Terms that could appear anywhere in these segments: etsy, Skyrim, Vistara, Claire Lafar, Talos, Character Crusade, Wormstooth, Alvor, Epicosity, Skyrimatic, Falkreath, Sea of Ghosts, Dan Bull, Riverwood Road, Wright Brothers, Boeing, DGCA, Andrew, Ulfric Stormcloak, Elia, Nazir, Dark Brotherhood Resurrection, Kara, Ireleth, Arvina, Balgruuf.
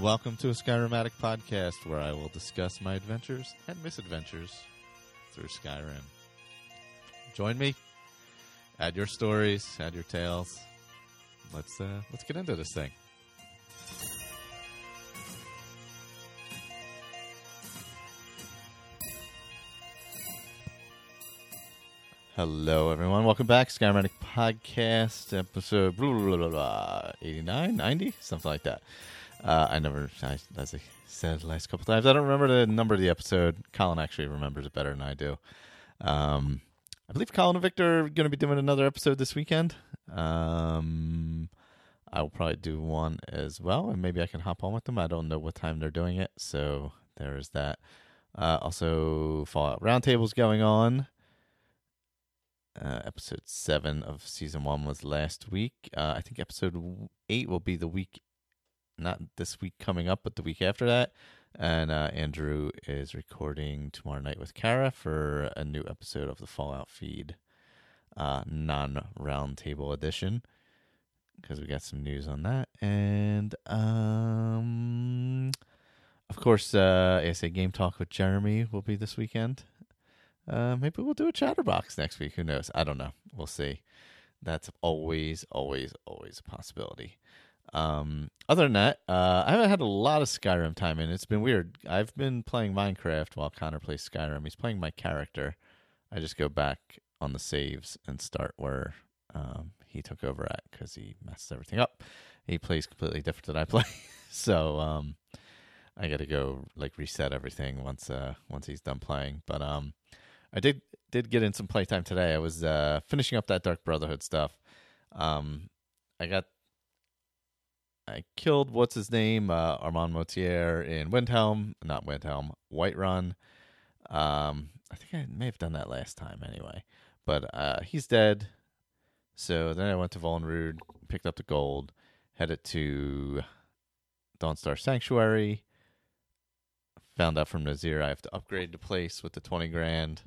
Welcome to a Skyrimatic podcast where I will discuss my adventures and misadventures through Skyrim. Join me. Add your stories. Add your tales. Let's get into this thing. Hello, everyone. Welcome back. Skyrimatic podcast episode 89, 90, something like that. As I said the last couple times, I don't remember the number of the episode. Colin actually remembers it better than I do. I believe Colin and Victor are going to be doing another episode this weekend. I will probably do one as well, and maybe I can hop on with them. I don't know what time they're doing it, so there is that. Also, Fallout Roundtable's going on. Episode 7 of Season 1 was last week. I think Episode 8 will be the week. Not this week coming up, but the week after that. And Andrew is recording tomorrow night with Kara for a new episode of the Fallout Feed non-roundtable edition, because we got some news on that. And, of course, ASA Game Talk with Jeremy will be this weekend. Maybe we'll do a chatterbox next week. Who knows? I don't know. We'll see. That's always a possibility. Other than that, I haven't had a lot of Skyrim time, and it's been weird. I've been playing Minecraft while Connor plays Skyrim. He's playing my character. I just go back on the saves and start where he took over at, because he messes everything up. He plays completely different than I play, so I got to go reset everything once he's done playing. But I did get in some playtime today. I was finishing up that Dark Brotherhood stuff. I killed what's-his-name, Armand Motier in Whiterun. I think I may have done that last time anyway. But he's dead. So then I went to Vollenrude, picked up the gold, headed to Dawnstar Sanctuary. Found out from Nazir I have to upgrade the place with the 20 grand.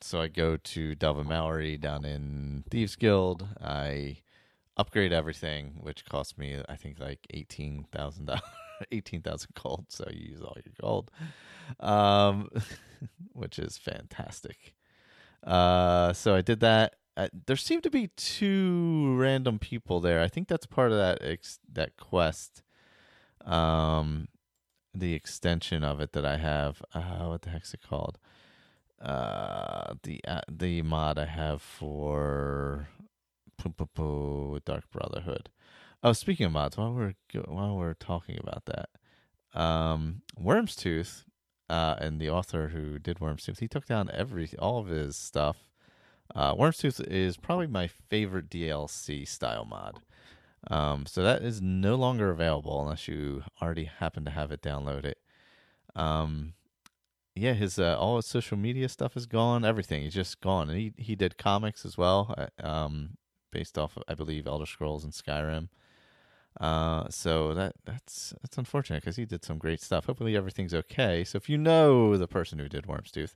So I go to Delvin Mallory down in Thieves Guild. I upgrade everything, which cost me, I think, like $18,000 gold, so you use all your gold, which is fantastic. So I did that. There seemed to be two random people there. I think that's part of that quest, the extension of it that I have. What the heck's it called? The mod I have for Dark Brotherhood. Oh, speaking of mods, while we're talking about that, Wormstooth, and the author who did Wormstooth, he took down all of his stuff. Wormstooth is probably my favorite DLC style mod. So that is no longer available unless you already happen to have it downloaded. Yeah, his all his social media stuff is gone. Everything is just gone, and he did comics as well. Based off of, I believe, Elder Scrolls and Skyrim. So that's unfortunate, because he did some great stuff. Hopefully everything's okay. So if you know the person who did Wormstooth,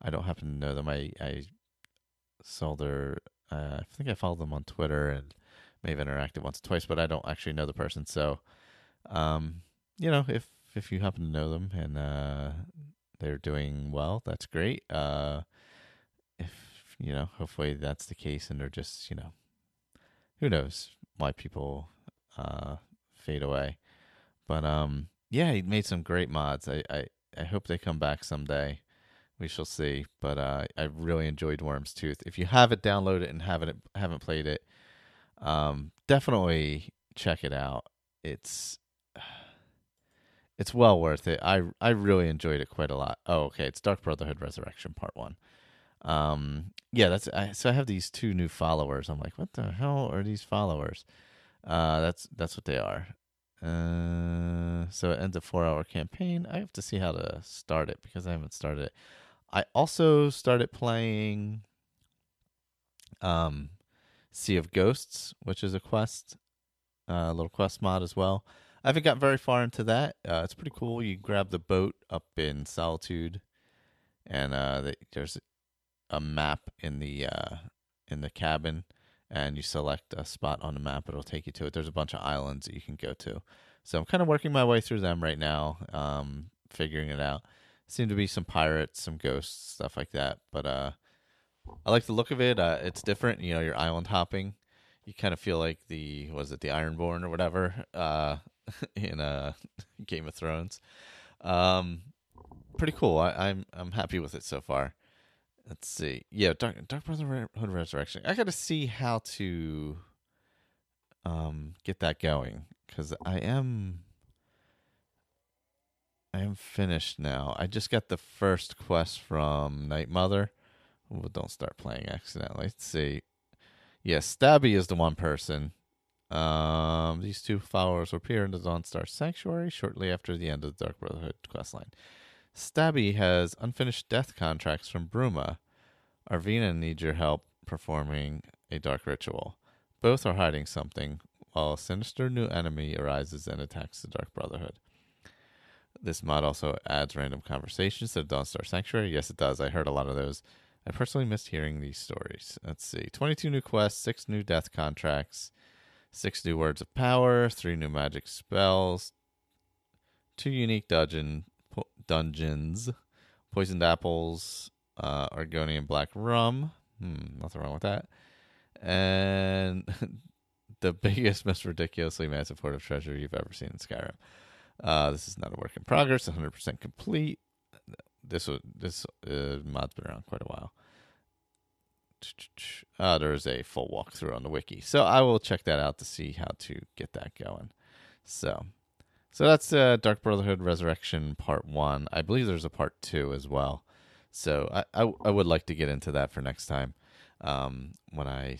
I don't happen to know them. I saw their... I think I followed them on Twitter and may have interacted once or twice, but I don't actually know the person. So, if you happen to know them and they're doing well, that's great. If, hopefully that's the case and they're just, who knows why people fade away. But, yeah, he made some great mods. I hope they come back someday. we shall see. But I really enjoyed Wormstooth. If you haven't downloaded it and haven't played it, definitely check it out. It's well worth it. I really enjoyed it quite a lot. Oh, okay. It's Dark Brotherhood Resurrection Part 1. Yeah, that's so I have these two new followers. I'm like, what the hell are these followers? That's what they are. So it ends a 4-hour campaign. I have to see how to start it because I haven't started it. I also started playing Sea of Ghosts, which is a quest, a little quest mod as well. I haven't got very far into that. It's pretty cool. You grab the boat up in Solitude, and there's a map in the cabin, and you select a spot on the map. It'll take you to it. There's a bunch of islands that you can go to. So I'm kind of working my way through them right now, figuring it out. Seem to be some pirates, some ghosts, stuff like that. But I like the look of it. It's different. You know, you're island hopping. You kind of feel like the Ironborn or whatever in Game of Thrones. Pretty cool. I'm happy with it so far. Let's see. Yeah, Dark Brotherhood Resurrection. I got to see how to get that going, because I am finished now. I just got the first quest from Night Mother. Well, don't start playing accidentally. Let's see. Yeah, Stabby is the one person. These two followers will appear in the Dawnstar Sanctuary shortly after the end of the Dark Brotherhood questline. Stabby has unfinished death contracts from Bruma. Arvina needs your help performing a dark ritual. Both are hiding something while a sinister new enemy arises and attacks the Dark Brotherhood. This mod also adds random conversations to the Dawnstar Sanctuary. Yes, it does. I heard a lot of those. I personally missed hearing these stories. Let's see. 22 new quests, 6 new death contracts, 6 new words of power, 3 new magic spells, 2 unique dungeons, poisoned apples, Argonian black rum. Nothing wrong with that. And the biggest, most ridiculously massive hoard of treasure you've ever seen in Skyrim. This is not a work in progress. 100% complete. This mod's been around quite a while. There's a full walkthrough on the wiki, so I will check that out to see how to get that going. So that's Dark Brotherhood Resurrection Part 1. I believe there's a Part 2 as well. So I would like to get into that for next time when I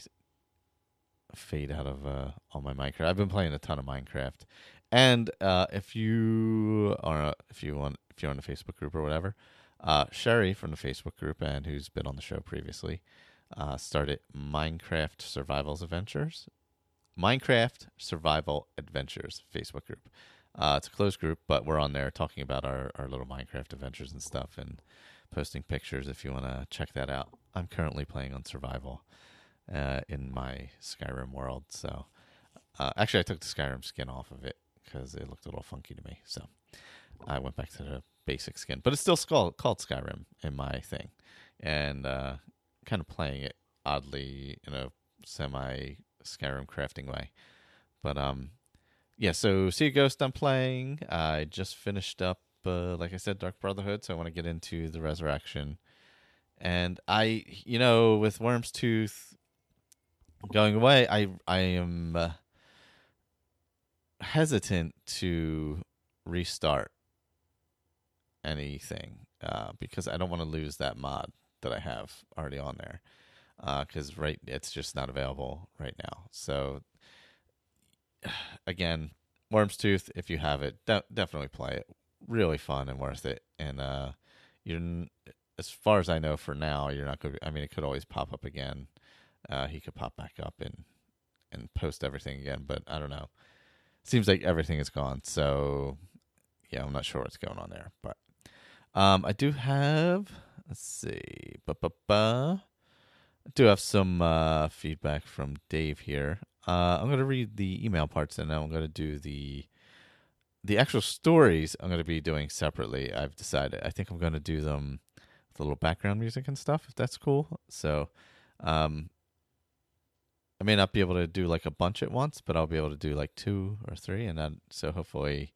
fade out of all my Minecraft. I've been playing a ton of Minecraft. And if you're on the Facebook group or whatever, Sherry from the Facebook group and who's been on the show previously started Minecraft Survival Adventures Facebook group. It's a closed group, but we're on there talking about our little Minecraft adventures and stuff and posting pictures if you want to check that out. I'm currently playing on survival in my Skyrim world. So, actually, I took the Skyrim skin off of it because it looked a little funky to me. So I went back to the basic skin. But it's still called Skyrim in my thing. And kind of playing it oddly in a semi-Skyrim crafting way. But... yeah, so Sea of Ghost I'm playing. I just finished up, like I said, Dark Brotherhood, so I want to get into the Resurrection. And with Wormstooth going away, I am hesitant to restart anything because I don't want to lose that mod that I have already on there because it's just not available right now. So... Again, Wormstooth, if you have it, definitely play it. Really fun and worth it. And as far as I know for now, you're not going to... I mean, it could always pop up again. He could pop back up and post everything again, but I don't know. Seems like everything is gone, so yeah, I'm not sure what's going on there. But I do have... Let's see. I do have some feedback from Dave here. I'm going to read the email parts, and then I'm going to do the actual stories I'm going to be doing separately, I've decided. I think I'm going to do them with a little background music and stuff, if that's cool. So I may not be able to do like a bunch at once, but I'll be able to do like 2 or 3, and so hopefully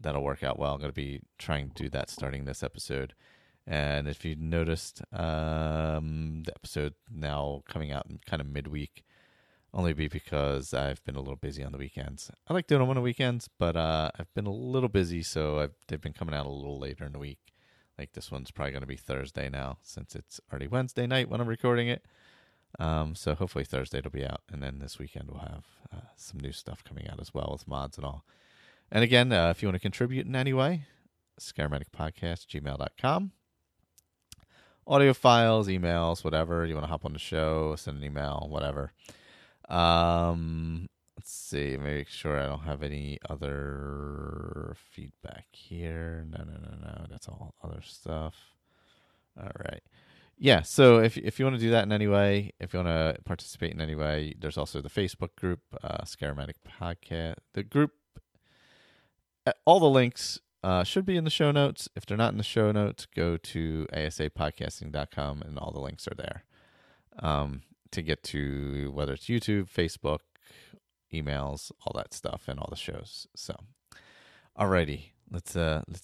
that'll work out well. I'm going to be trying to do that starting this episode, And if you noticed, the episode now coming out kind of midweek, only be because I've been a little busy on the weekends. I like doing them on the weekends, but I've been a little busy, so they've been coming out a little later in the week. Like this one's probably going to be Thursday now, since it's already Wednesday night when I'm recording it. So hopefully Thursday it'll be out, and then this weekend we'll have some new stuff coming out as well with mods and all. And again, if you want to contribute in any way, skyrimaticpodcast@gmail.com. Audio files, emails, whatever. You want to hop on the show, send an email, whatever. Let's see. Make sure I don't have any other feedback here. No. That's all other stuff. All right. Yeah, so if you want to do that in any way, if you want to participate in any way, there's also the Facebook group, Skyrimatic Podcast. The group, all the links should be in the show notes. If they're not in the show notes, go to asapodcasting.com and all the links are there to get to whether it's YouTube, Facebook, emails, all that stuff, and all the shows. So, alrighty, let's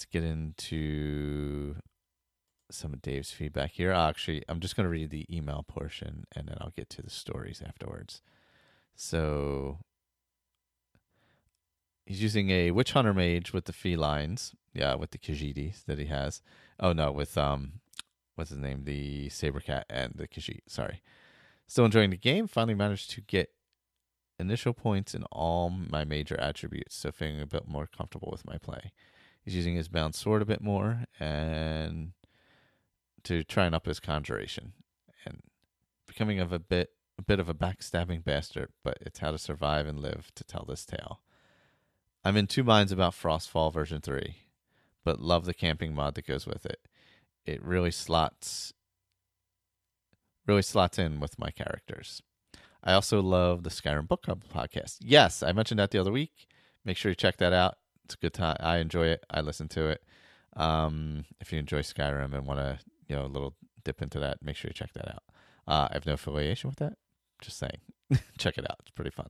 get into some of Dave's feedback here. Actually, I'm just going to read the email portion, and then I'll get to the stories afterwards. So, he's using a Witch Hunter Mage with the felines, yeah, with the Khajiit that he has. Oh no, with what's his name, the Saber Cat and the Khajiit. Sorry, still enjoying the game. Finally managed to get initial points in all my major attributes, so feeling a bit more comfortable with my play. He's using his bound sword a bit more, and to try and up his conjuration, and becoming of a bit of a backstabbing bastard, but it's how to survive and live to tell this tale. I'm in two minds about Frostfall version 3, but love the camping mod that goes with it. It really slots in with my characters. I also love the Skyrim Book Club podcast. Yes, I mentioned that the other week. Make sure you check that out. It's a good time. I enjoy it. I listen to it. If you enjoy Skyrim and want to, a little dip into that, make sure you check that out. I have no affiliation with that. Just saying. Check it out. It's pretty fun.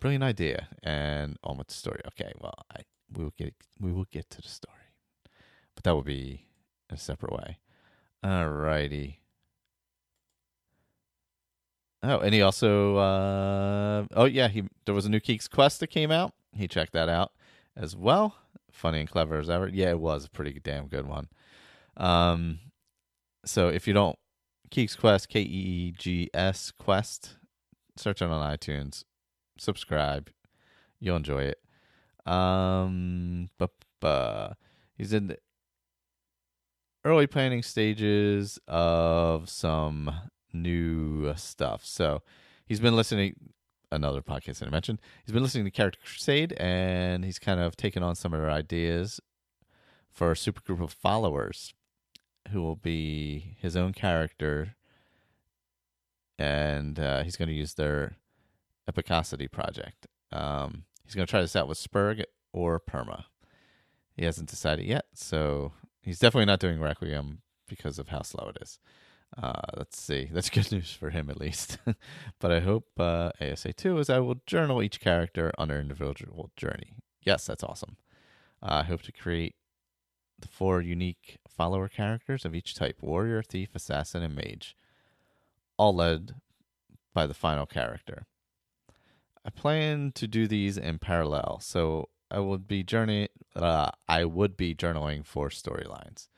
Brilliant idea. And on with the story. Okay, well, we will get to the story. But that will be in a separate way. All righty. Oh, and he also, there was a new Keeg's Quest that came out. He checked that out as well. Funny and clever as ever. Yeah, it was a pretty damn good one. So if you don't, Keeg's Quest, Keeg's Quest, search it on iTunes, subscribe, you'll enjoy it. He's in the early planning stages of some new stuff. So he's been listening another podcast that I mentioned. He's been listening to Character Crusade, and he's kind of taken on some of their ideas for a supergroup of followers who will be his own character, and he's going to use their Epicosity project. He's going to try this out with Spurg or Perma. He hasn't decided yet, so he's definitely not doing Requiem because of how slow it is. Let's see. That's good news for him, at least. But I hope ASA2 is I will journal each character on their individual journey. Yes, that's awesome. I hope to create the 4 unique follower characters of each type: warrior, thief, assassin, and mage, all led by the final character. I plan to do these in parallel, so I would be journaling 4 storylines.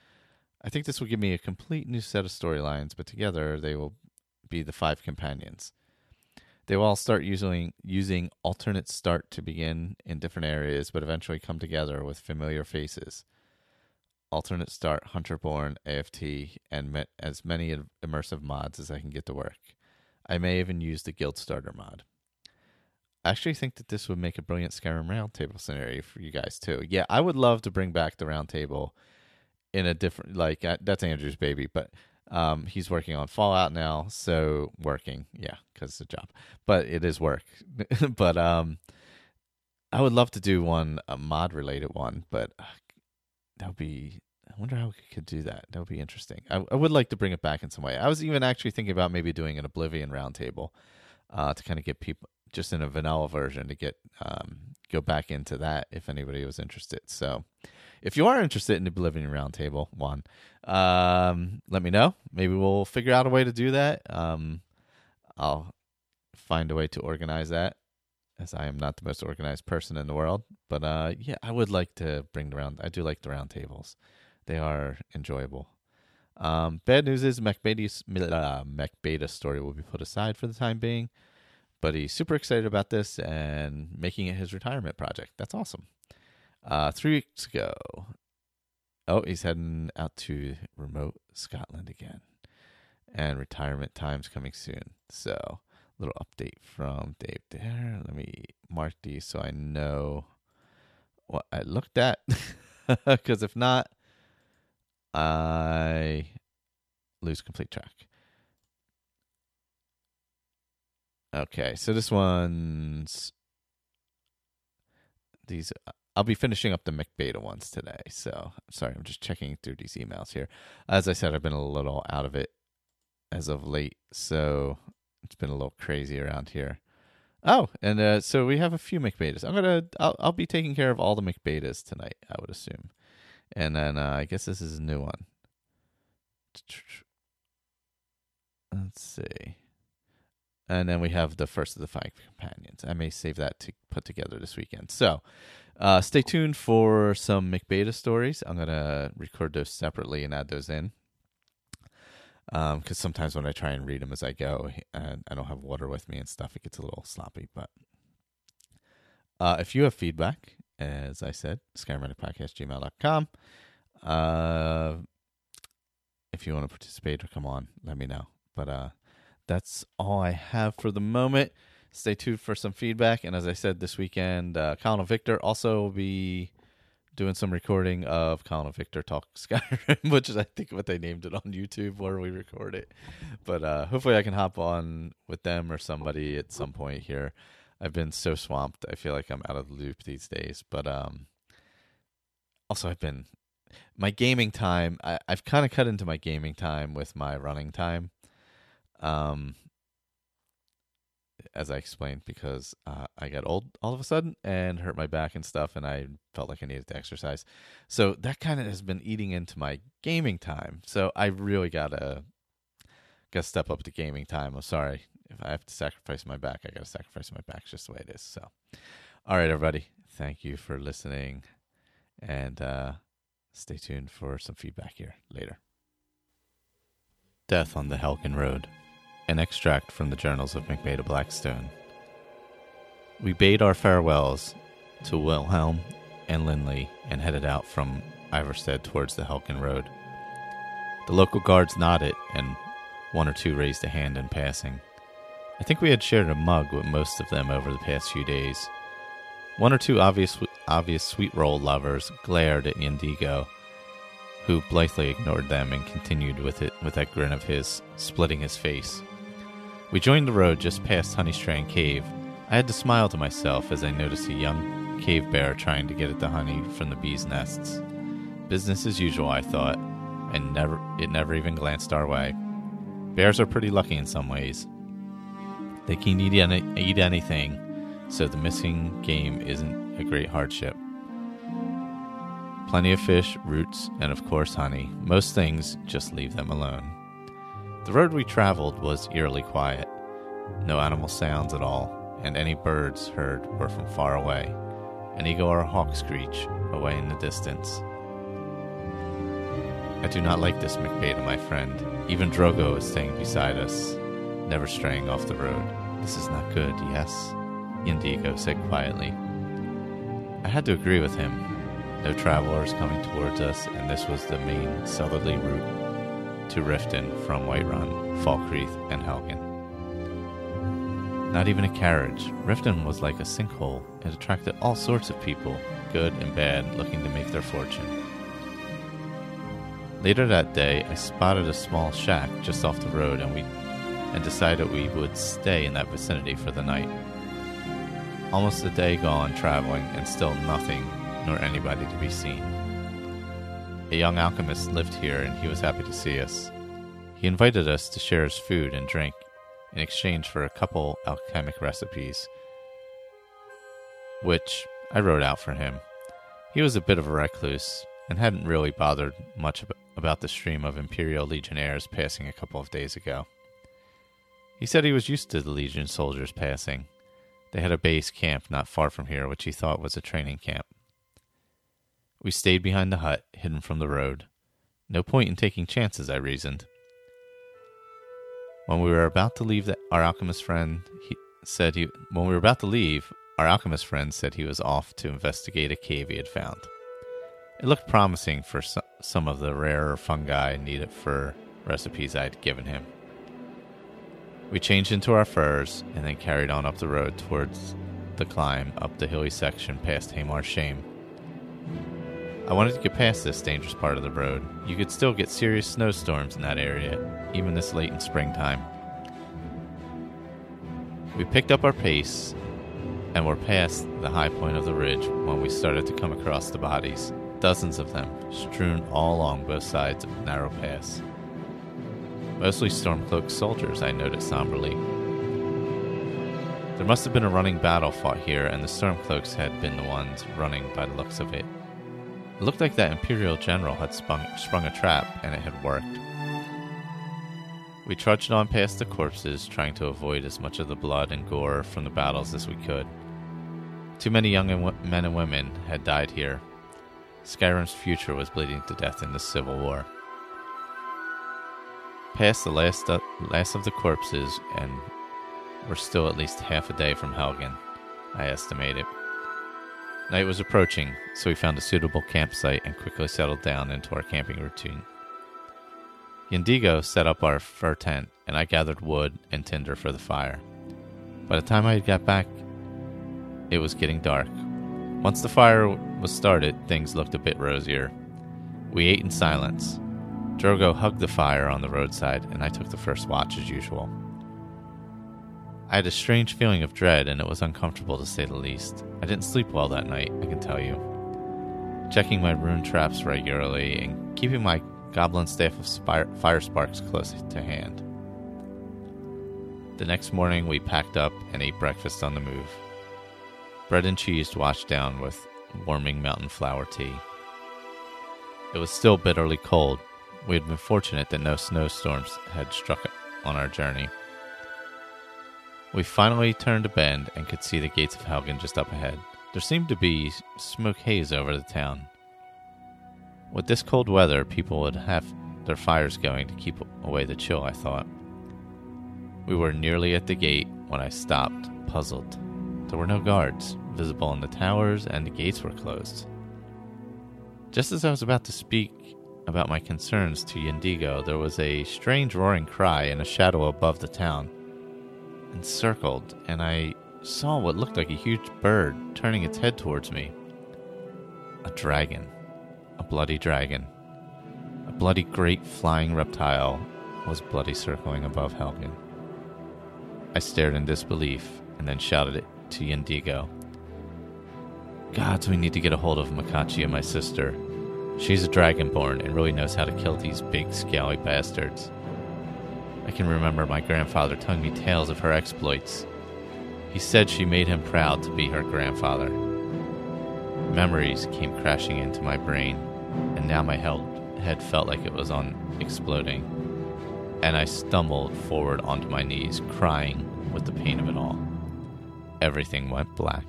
I think this will give me a complete new set of storylines, but together they will be the 5 companions. They will all start using alternate start to begin in different areas, but eventually come together with familiar faces. Alternate start, Hunterborn, AFT, and as many immersive mods as I can get to work. I may even use the Guild Starter mod. I actually think that this would make a brilliant Skyrim roundtable scenario for you guys, too. Yeah, I would love to bring back the roundtable in a different, that's Andrew's baby, but he's working on Fallout now, so because it's a job, but it is work. But I would love to do one, a mod-related one, but I wonder how we could do that. That would be interesting. I would like to bring it back in some way. I was even actually thinking about maybe doing an Oblivion roundtable to kind of get people, just in a vanilla version, to get go back into that if anybody was interested. So if you are interested in the Oblivion Roundtable one, let me know. Maybe we'll figure out a way to do that. I'll find a way to organize that, as I am not the most organized person in the world. But yeah, I would like to bring the round. I do like the roundtables; they are enjoyable. Bad news is Macbeta's story will be put aside for the time being. But he's super excited about this and making it his retirement project. That's awesome. 3 weeks ago. Oh, he's heading out to remote Scotland again. And retirement time's coming soon. So, a little update from Dave there. Let me mark these so I know what I looked at. Because if not, I lose complete track. Okay, so this one's, these, I'll be finishing up the Macbeta ones today. So, sorry, I'm just checking through these emails here. As I said, I've been a little out of it as of late, so it's been a little crazy around here. Oh, and so we have a few Macbetas. I'll be taking care of all the Macbetas tonight, I would assume. And then I guess this is a new one. Let's see. And then we have the first of the five companions. I may save that to put together this weekend. So stay tuned for some Macbeta stories. I'm going to record those separately and add those in. Because sometimes when I try and read them as I go, and I don't have water with me and stuff, it gets a little sloppy. But if you have feedback, as I said, skyrimaticpodcast@gmail.com. If you want to participate or come on, let me know. But that's all I have for the moment. Stay tuned for some feedback. And as I said, this weekend, Colin and Victor also will be doing some recording of Colin and Victor Talk Skyrim, which is, I think, what they named it on YouTube where we record it. But hopefully I can hop on with them or somebody at some point here. I've been so swamped. I feel like I'm out of the loop these days. But also I've been... My gaming time, I've kind of cut into my gaming time with my running time. As I explained, because I got old all of a sudden and hurt my back and stuff, and I felt like I needed to exercise. So that kind of has been eating into my gaming time. So I really gotta step up the gaming time. I'm sorry if I have to sacrifice my back. I gotta sacrifice my back. It's just the way it is. So, all right, everybody, thank you for listening, and stay tuned for some feedback here later. Death on the Helkin Road. An extract from the journals of Macbeta Blackstone. We bade our farewells to Wilhelm and Lindley and headed out from Iverstead towards the Helkin Road. The local guards nodded and one or two raised a hand in passing. I think we had shared a mug with most of them over the past few days. One or two obvious sweet roll lovers glared at Yndigo, who blithely ignored them and continued with that grin of his, splitting his face. We joined the road just past Honeystrand Cave. I had to smile to myself as I noticed a young cave bear trying to get at the honey from the bees' nests. Business as usual, I thought, and it never even glanced our way. Bears are pretty lucky in some ways. They can eat anything, so the missing game isn't a great hardship. Plenty of fish, roots, and of course honey. Most things, just leave them alone. The road we traveled was eerily quiet. No animal sounds at all, and any birds heard were from far away. An eagle or a hawk screech away in the distance. I do not like this Macbeta, my friend. Even Drogo is staying beside us, never straying off the road. This is not good, yes? Yndigo said quietly. I had to agree with him. No travelers coming towards us, and this was the main southerly route to Riften from Whiterun, Falkreath, and Helgen. Not even a carriage. Riften was like a sinkhole. It attracted all sorts of people, good and bad, looking to make their fortune. Later that day, I spotted a small shack just off the road, and we decided we would stay in that vicinity for the night. Almost a day gone traveling, and still nothing nor anybody to be seen. A young alchemist lived here, and he was happy to see us. He invited us to share his food and drink in exchange for a couple alchemic recipes, which I wrote out for him. He was a bit of a recluse, and hadn't really bothered much about the stream of Imperial Legionnaires passing a couple of days ago. He said he was used to the Legion soldiers passing. They had a base camp not far from here, which he thought was a training camp. We stayed behind the hut, hidden from the road. No point in taking chances, I reasoned. When we were about to leave, our alchemist friend said he was off to investigate a cave he had found. It looked promising for some of the rarer fungi needed for recipes I had given him. We changed into our furs and then carried on up the road towards the climb up the hilly section past Hamar Shame. I wanted to get past this dangerous part of the road. You could still get serious snowstorms in that area, even this late in springtime. We picked up our pace and were past the high point of the ridge when we started to come across the bodies, dozens of them, strewn all along both sides of the narrow pass. Mostly stormcloaked soldiers, I noted somberly. There must have been a running battle fought here, and the stormcloaks had been the ones running by the looks of it. It looked like that Imperial General had sprung a trap, and it had worked. We trudged on past the corpses, trying to avoid as much of the blood and gore from the battles as we could. Too many young men and women had died here. Skyrim's future was bleeding to death in the Civil War. Past the last of the corpses, and we're still at least half a day from Helgen, I estimated. Night was approaching, so we found a suitable campsite and quickly settled down into our camping routine. Yndigo set up our fur tent, and I gathered wood and tinder for the fire. By the time I got back, it was getting dark. Once the fire was started, things looked a bit rosier. We ate in silence. Drogo hugged the fire on the roadside, and I took the first watch as usual. I had a strange feeling of dread, and it was uncomfortable to say the least. I didn't sleep well that night, I can tell you. Checking my rune traps regularly and keeping my goblin staff of fire sparks close to hand. The next morning, we packed up and ate breakfast on the move. Bread and cheese washed down with warming mountain flower tea. It was still bitterly cold. We had been fortunate that no snowstorms had struck on our journey. We finally turned a bend and could see the gates of Helgen just up ahead. There seemed to be smoke haze over the town. With this cold weather, people would have their fires going to keep away the chill, I thought. We were nearly at the gate when I stopped, puzzled. There were no guards visible in the towers, and the gates were closed. Just as I was about to speak about my concerns to Yndigo, there was a strange roaring cry and a shadow above the town. Encircled, and I saw what looked like a huge bird turning its head towards me. A dragon. A bloody dragon. A bloody great flying reptile was bloody circling above Helgen. I stared in disbelief and then shouted it to Yndigo. Gods, we need to get a hold of Makachia, my sister. She's a dragonborn and really knows how to kill these big, scaly bastards. I can remember my grandfather telling me tales of her exploits. He said she made him proud to be her grandfather. Memories came crashing into my brain, and now my head felt like it was on exploding, and I stumbled forward onto my knees, crying with the pain of it all. Everything went black.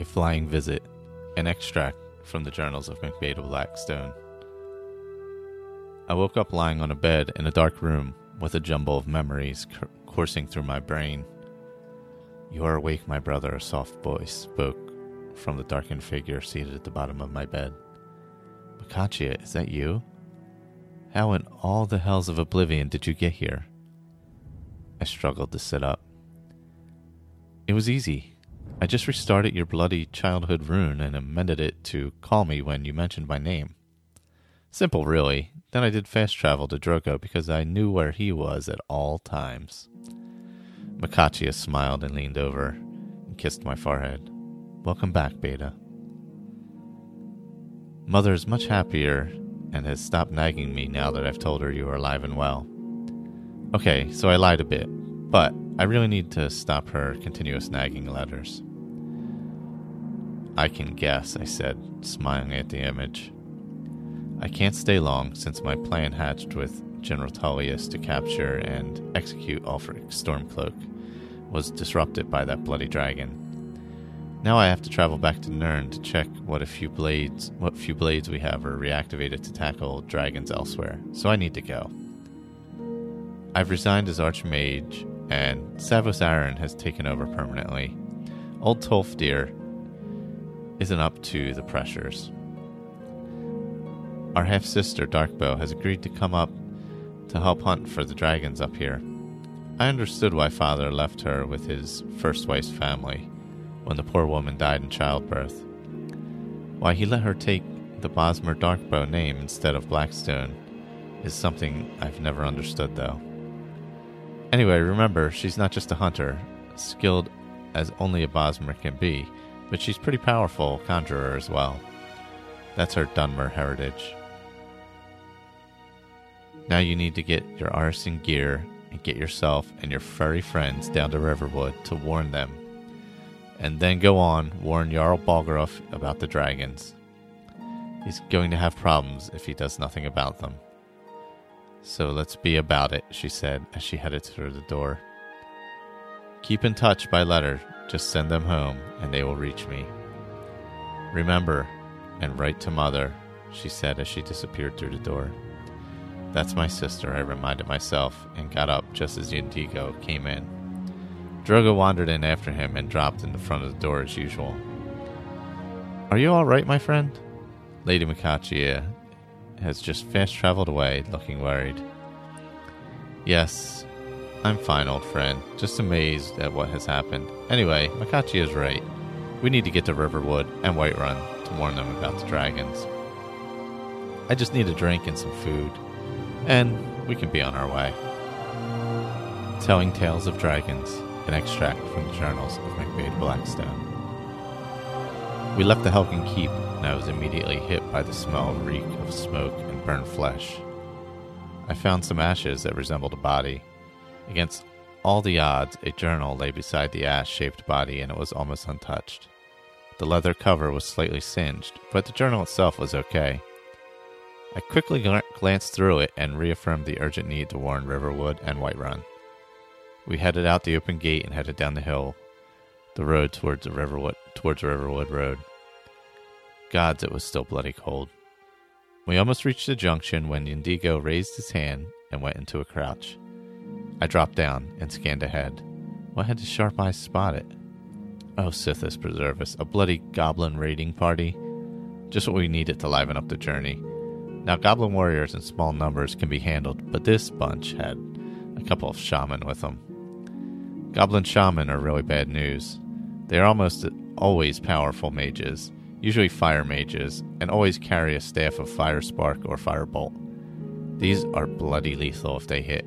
A Flying Visit, an extract from the journals of Macbeta Blackstone. I woke up lying on a bed in a dark room with a jumble of memories coursing through my brain. You are awake, my brother, a soft voice spoke from the darkened figure seated at the bottom of my bed. Makachia, is that you? How in all the hells of oblivion did you get here? I struggled to sit up. It was easy. I just restarted your bloody childhood rune and amended it to call me when you mentioned my name. Simple, really. Then I did fast travel to Drogo because I knew where he was at all times. Makachia smiled and leaned over and kissed my forehead. Welcome back, Beta. Mother is much happier and has stopped nagging me now that I've told her you are alive and well. Okay, so I lied a bit, but I really need to stop her continuous nagging letters. I can guess, I said, smiling at the image. I can't stay long since my plan hatched with General Tullius to capture and execute Ulfric Stormcloak was disrupted by that bloody dragon. Now I have to travel back to Nirn to check what few blades we have are reactivated to tackle dragons elsewhere, so I need to go. I've resigned as Archmage, and Savos Aran has taken over permanently. Old Tolfdir isn't up to the pressures. Our half-sister, Darkbow, has agreed to come up to help hunt for the dragons up here. I understood why Father left her with his first wife's family when the poor woman died in childbirth. Why he let her take the Bosmer Darkbow name instead of Blackstone is something I've never understood, though. Anyway, remember, she's not just a hunter, skilled as only a Bosmer can be, but she's pretty powerful conjurer as well. That's her Dunmer heritage. Now you need to get your artisan gear and get yourself and your furry friends down to Riverwood to warn them. And then go on, warn Jarl Balgaroth about the dragons. He's going to have problems if he does nothing about them. So let's be about it, she said as she headed through the door. Keep in touch by letter. Just send them home and they will reach me. Remember, and write to Mother, she said as she disappeared through the door. That's my sister, I reminded myself, and got up just as Yndigo came in. Drogo wandered in after him and dropped in the front of the door as usual. Are you all right, my friend? Lady Makachia has just fast-traveled away, looking worried. Yes, I'm fine, old friend, just amazed at what has happened. Anyway, Makachia is right. We need to get to Riverwood and Whiterun to warn them about the dragons. I just need a drink and some food, and we can be on our way. Telling Tales of Dragons, an extract from the journals of Macbeta Blackstone. We left the Helgen Keep, and I was immediately hit by the smell of reek of smoke and burned flesh. I found some ashes that resembled a body. Against all the odds, a journal lay beside the ash-shaped body, and it was almost untouched. The leather cover was slightly singed, but the journal itself was okay. I quickly glanced through it and reaffirmed the urgent need to warn Riverwood and Whiterun. We headed out the open gate and headed down the hill, the road towards the Riverwood Road. Gods, it was still bloody cold. We almost reached the junction when Yndigo raised his hand and went into a crouch. I dropped down and scanned ahead. Why had his sharp eyes spot it? Oh, Sithis preserve us, a bloody goblin raiding party. Just what we needed to liven up the journey. Now, goblin warriors in small numbers can be handled, but this bunch had a couple of shaman with them. Goblin shaman are really bad news. They are almost always powerful mages, usually fire mages, and always carry a staff of fire spark or firebolt. These are bloody lethal if they hit.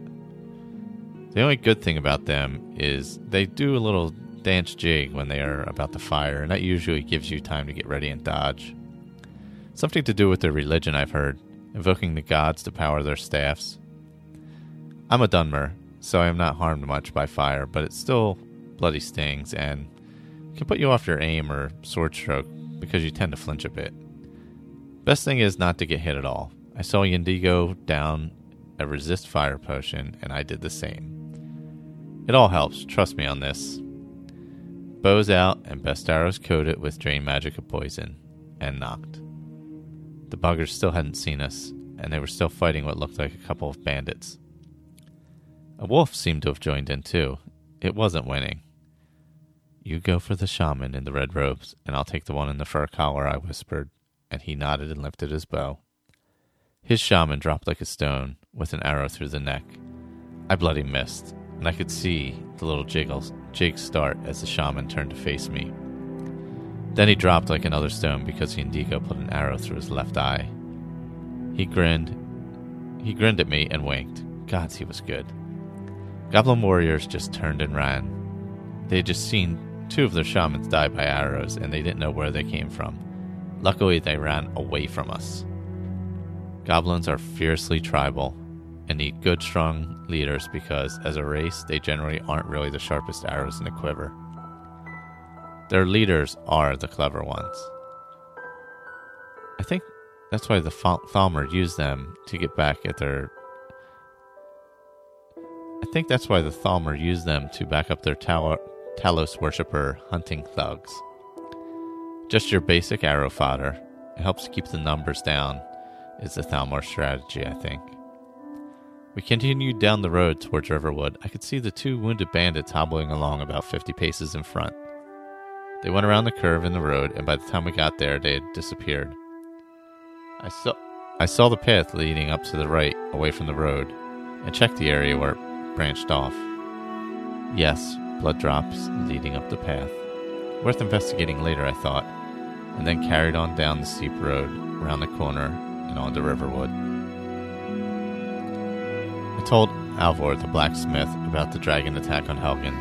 The only good thing about them is they do a little dance jig when they are about to fire, and that usually gives you time to get ready and dodge. Something to do with their religion, I've heard, invoking the gods to power their staffs. I'm a Dunmer, so I am not harmed much by fire, but it still bloody stings and can put you off your aim or sword stroke because you tend to flinch a bit. Best thing is not to get hit at all. I saw Yndigo down a resist fire potion, and I did the same. It all helps, trust me on this. Bows out and best arrows coated with drain magic of poison, and knocked. The buggers still hadn't seen us, and they were still fighting what looked like a couple of bandits. A wolf seemed to have joined in too. It wasn't winning. You go for the shaman in the red robes, and I'll take the one in the fur collar, I whispered, and he nodded and lifted his bow. His shaman dropped like a stone, with an arrow through the neck. I bloody missed, and I could see the little jig start as the shaman turned to face me. Then he dropped like another stone because Yndigo put an arrow through his left eye. He grinned at me and winked. Gods, he was good. Goblin warriors just turned and ran. They had just seen two of their shamans die by arrows, and they didn't know where they came from. Luckily, they ran away from us. Goblins are fiercely tribal and need good, strong leaders because, as a race, they generally aren't really the sharpest arrows in a quiver. Their leaders are the clever ones. I think that's why the Thalmor used them to get back at their... I think that's why the Thalmor used them to back up their Talos worshiper hunting thugs. Just your basic arrow fodder. It helps keep the numbers down, is the Thalmor strategy, I think. We continued down the road towards Riverwood. I could see the two wounded bandits hobbling along about 50 paces in front. They went around the curve in the road, and by the time we got there, they had disappeared. I saw the path leading up to the right, away from the road, and checked the area where it branched off. Yes, blood drops leading up the path. Worth investigating later, I thought, and then carried on down the steep road, around the corner, and onto Riverwood. I told Alvor, the blacksmith, about the dragon attack on Helgen.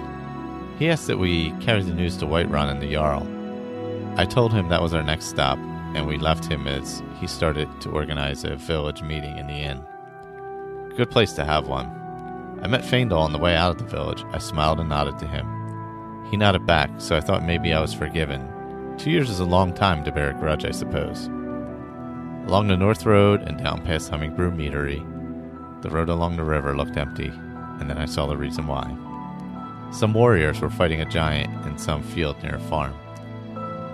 He asked that we carry the news to Whiterun and the Jarl. I told him that was our next stop, and we left him as he started to organize a village meeting in the inn. Good place to have one. I met Feindal on the way out of the village. I smiled and nodded to him. He nodded back, so I thought maybe I was forgiven. 2 years is a long time to bear a grudge, I suppose. Along the north road and down past Humming Brew Meadery, the road along the river looked empty, and then I saw the reason why. Some warriors were fighting a giant in some field near a farm.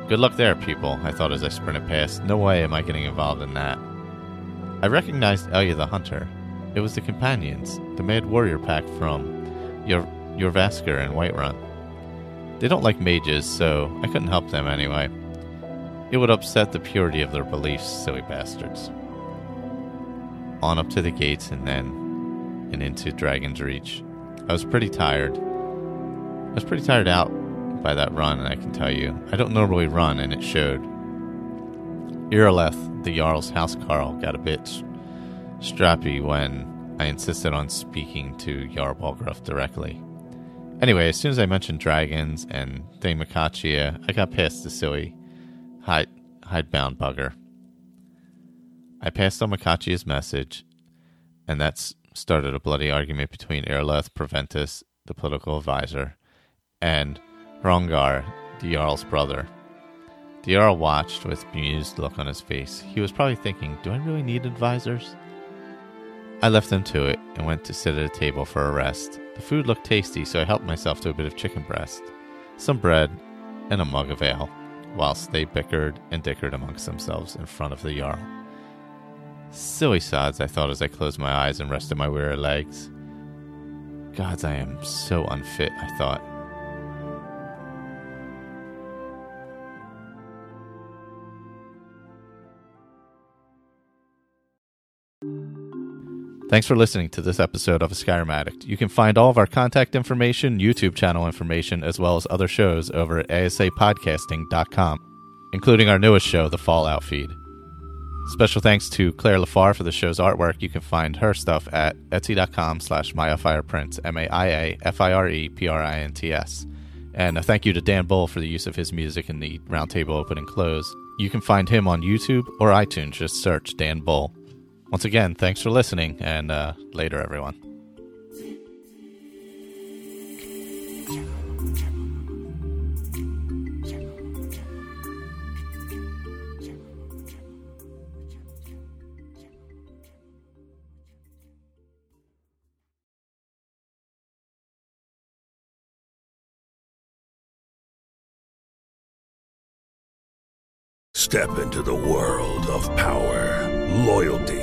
Good luck there, people, I thought as I sprinted past. No way am I getting involved in that. I recognized Elia the Hunter. It was the companions, the mad warrior pack from Yorvaskar and Whiterun. They don't like mages, so I couldn't help them anyway. It would upset the purity of their beliefs, silly bastards. On up to the gates and then and into Dragon's Reach. I was pretty tired out by that run, I can tell you. I don't normally run, and it showed. Ireleth, the Jarl's housecarl, got a bit strappy when I insisted on speaking to Jarl Balgruuf directly. Anyway, as soon as I mentioned dragons and Dame Makachia, I got past the silly hidebound bugger. I passed on Makachia's message, and that started a bloody argument between Ireleth Preventus, the political advisor, and Hrongar, the Jarl's brother. The Jarl watched with a bemused look on his face. He was probably thinking, do I really need advisors? I left them to it and went to sit at a table for a rest. The food looked tasty, so I helped myself to a bit of chicken breast, some bread, and a mug of ale, whilst they bickered and dickered amongst themselves in front of the Jarl. Silly sods, I thought as I closed my eyes and rested my weary legs. Gods, I am so unfit, I thought. Thanks for listening to this episode of Skyrimatic. You can find all of our contact information, YouTube channel information, as well as other shows over at asapodcasting.com, including our newest show, The Fallout Feed. Special thanks to Claire Lafar for the show's artwork. You can find her stuff at etsy.com/maiafireprints, MaiaFirePrints. And a thank you to Dan Bull for the use of his music in the Roundtable Open and Close. You can find him on YouTube or iTunes. Just search Dan Bull. Once again, thanks for listening, and later, everyone. Step into the world of power, loyalty,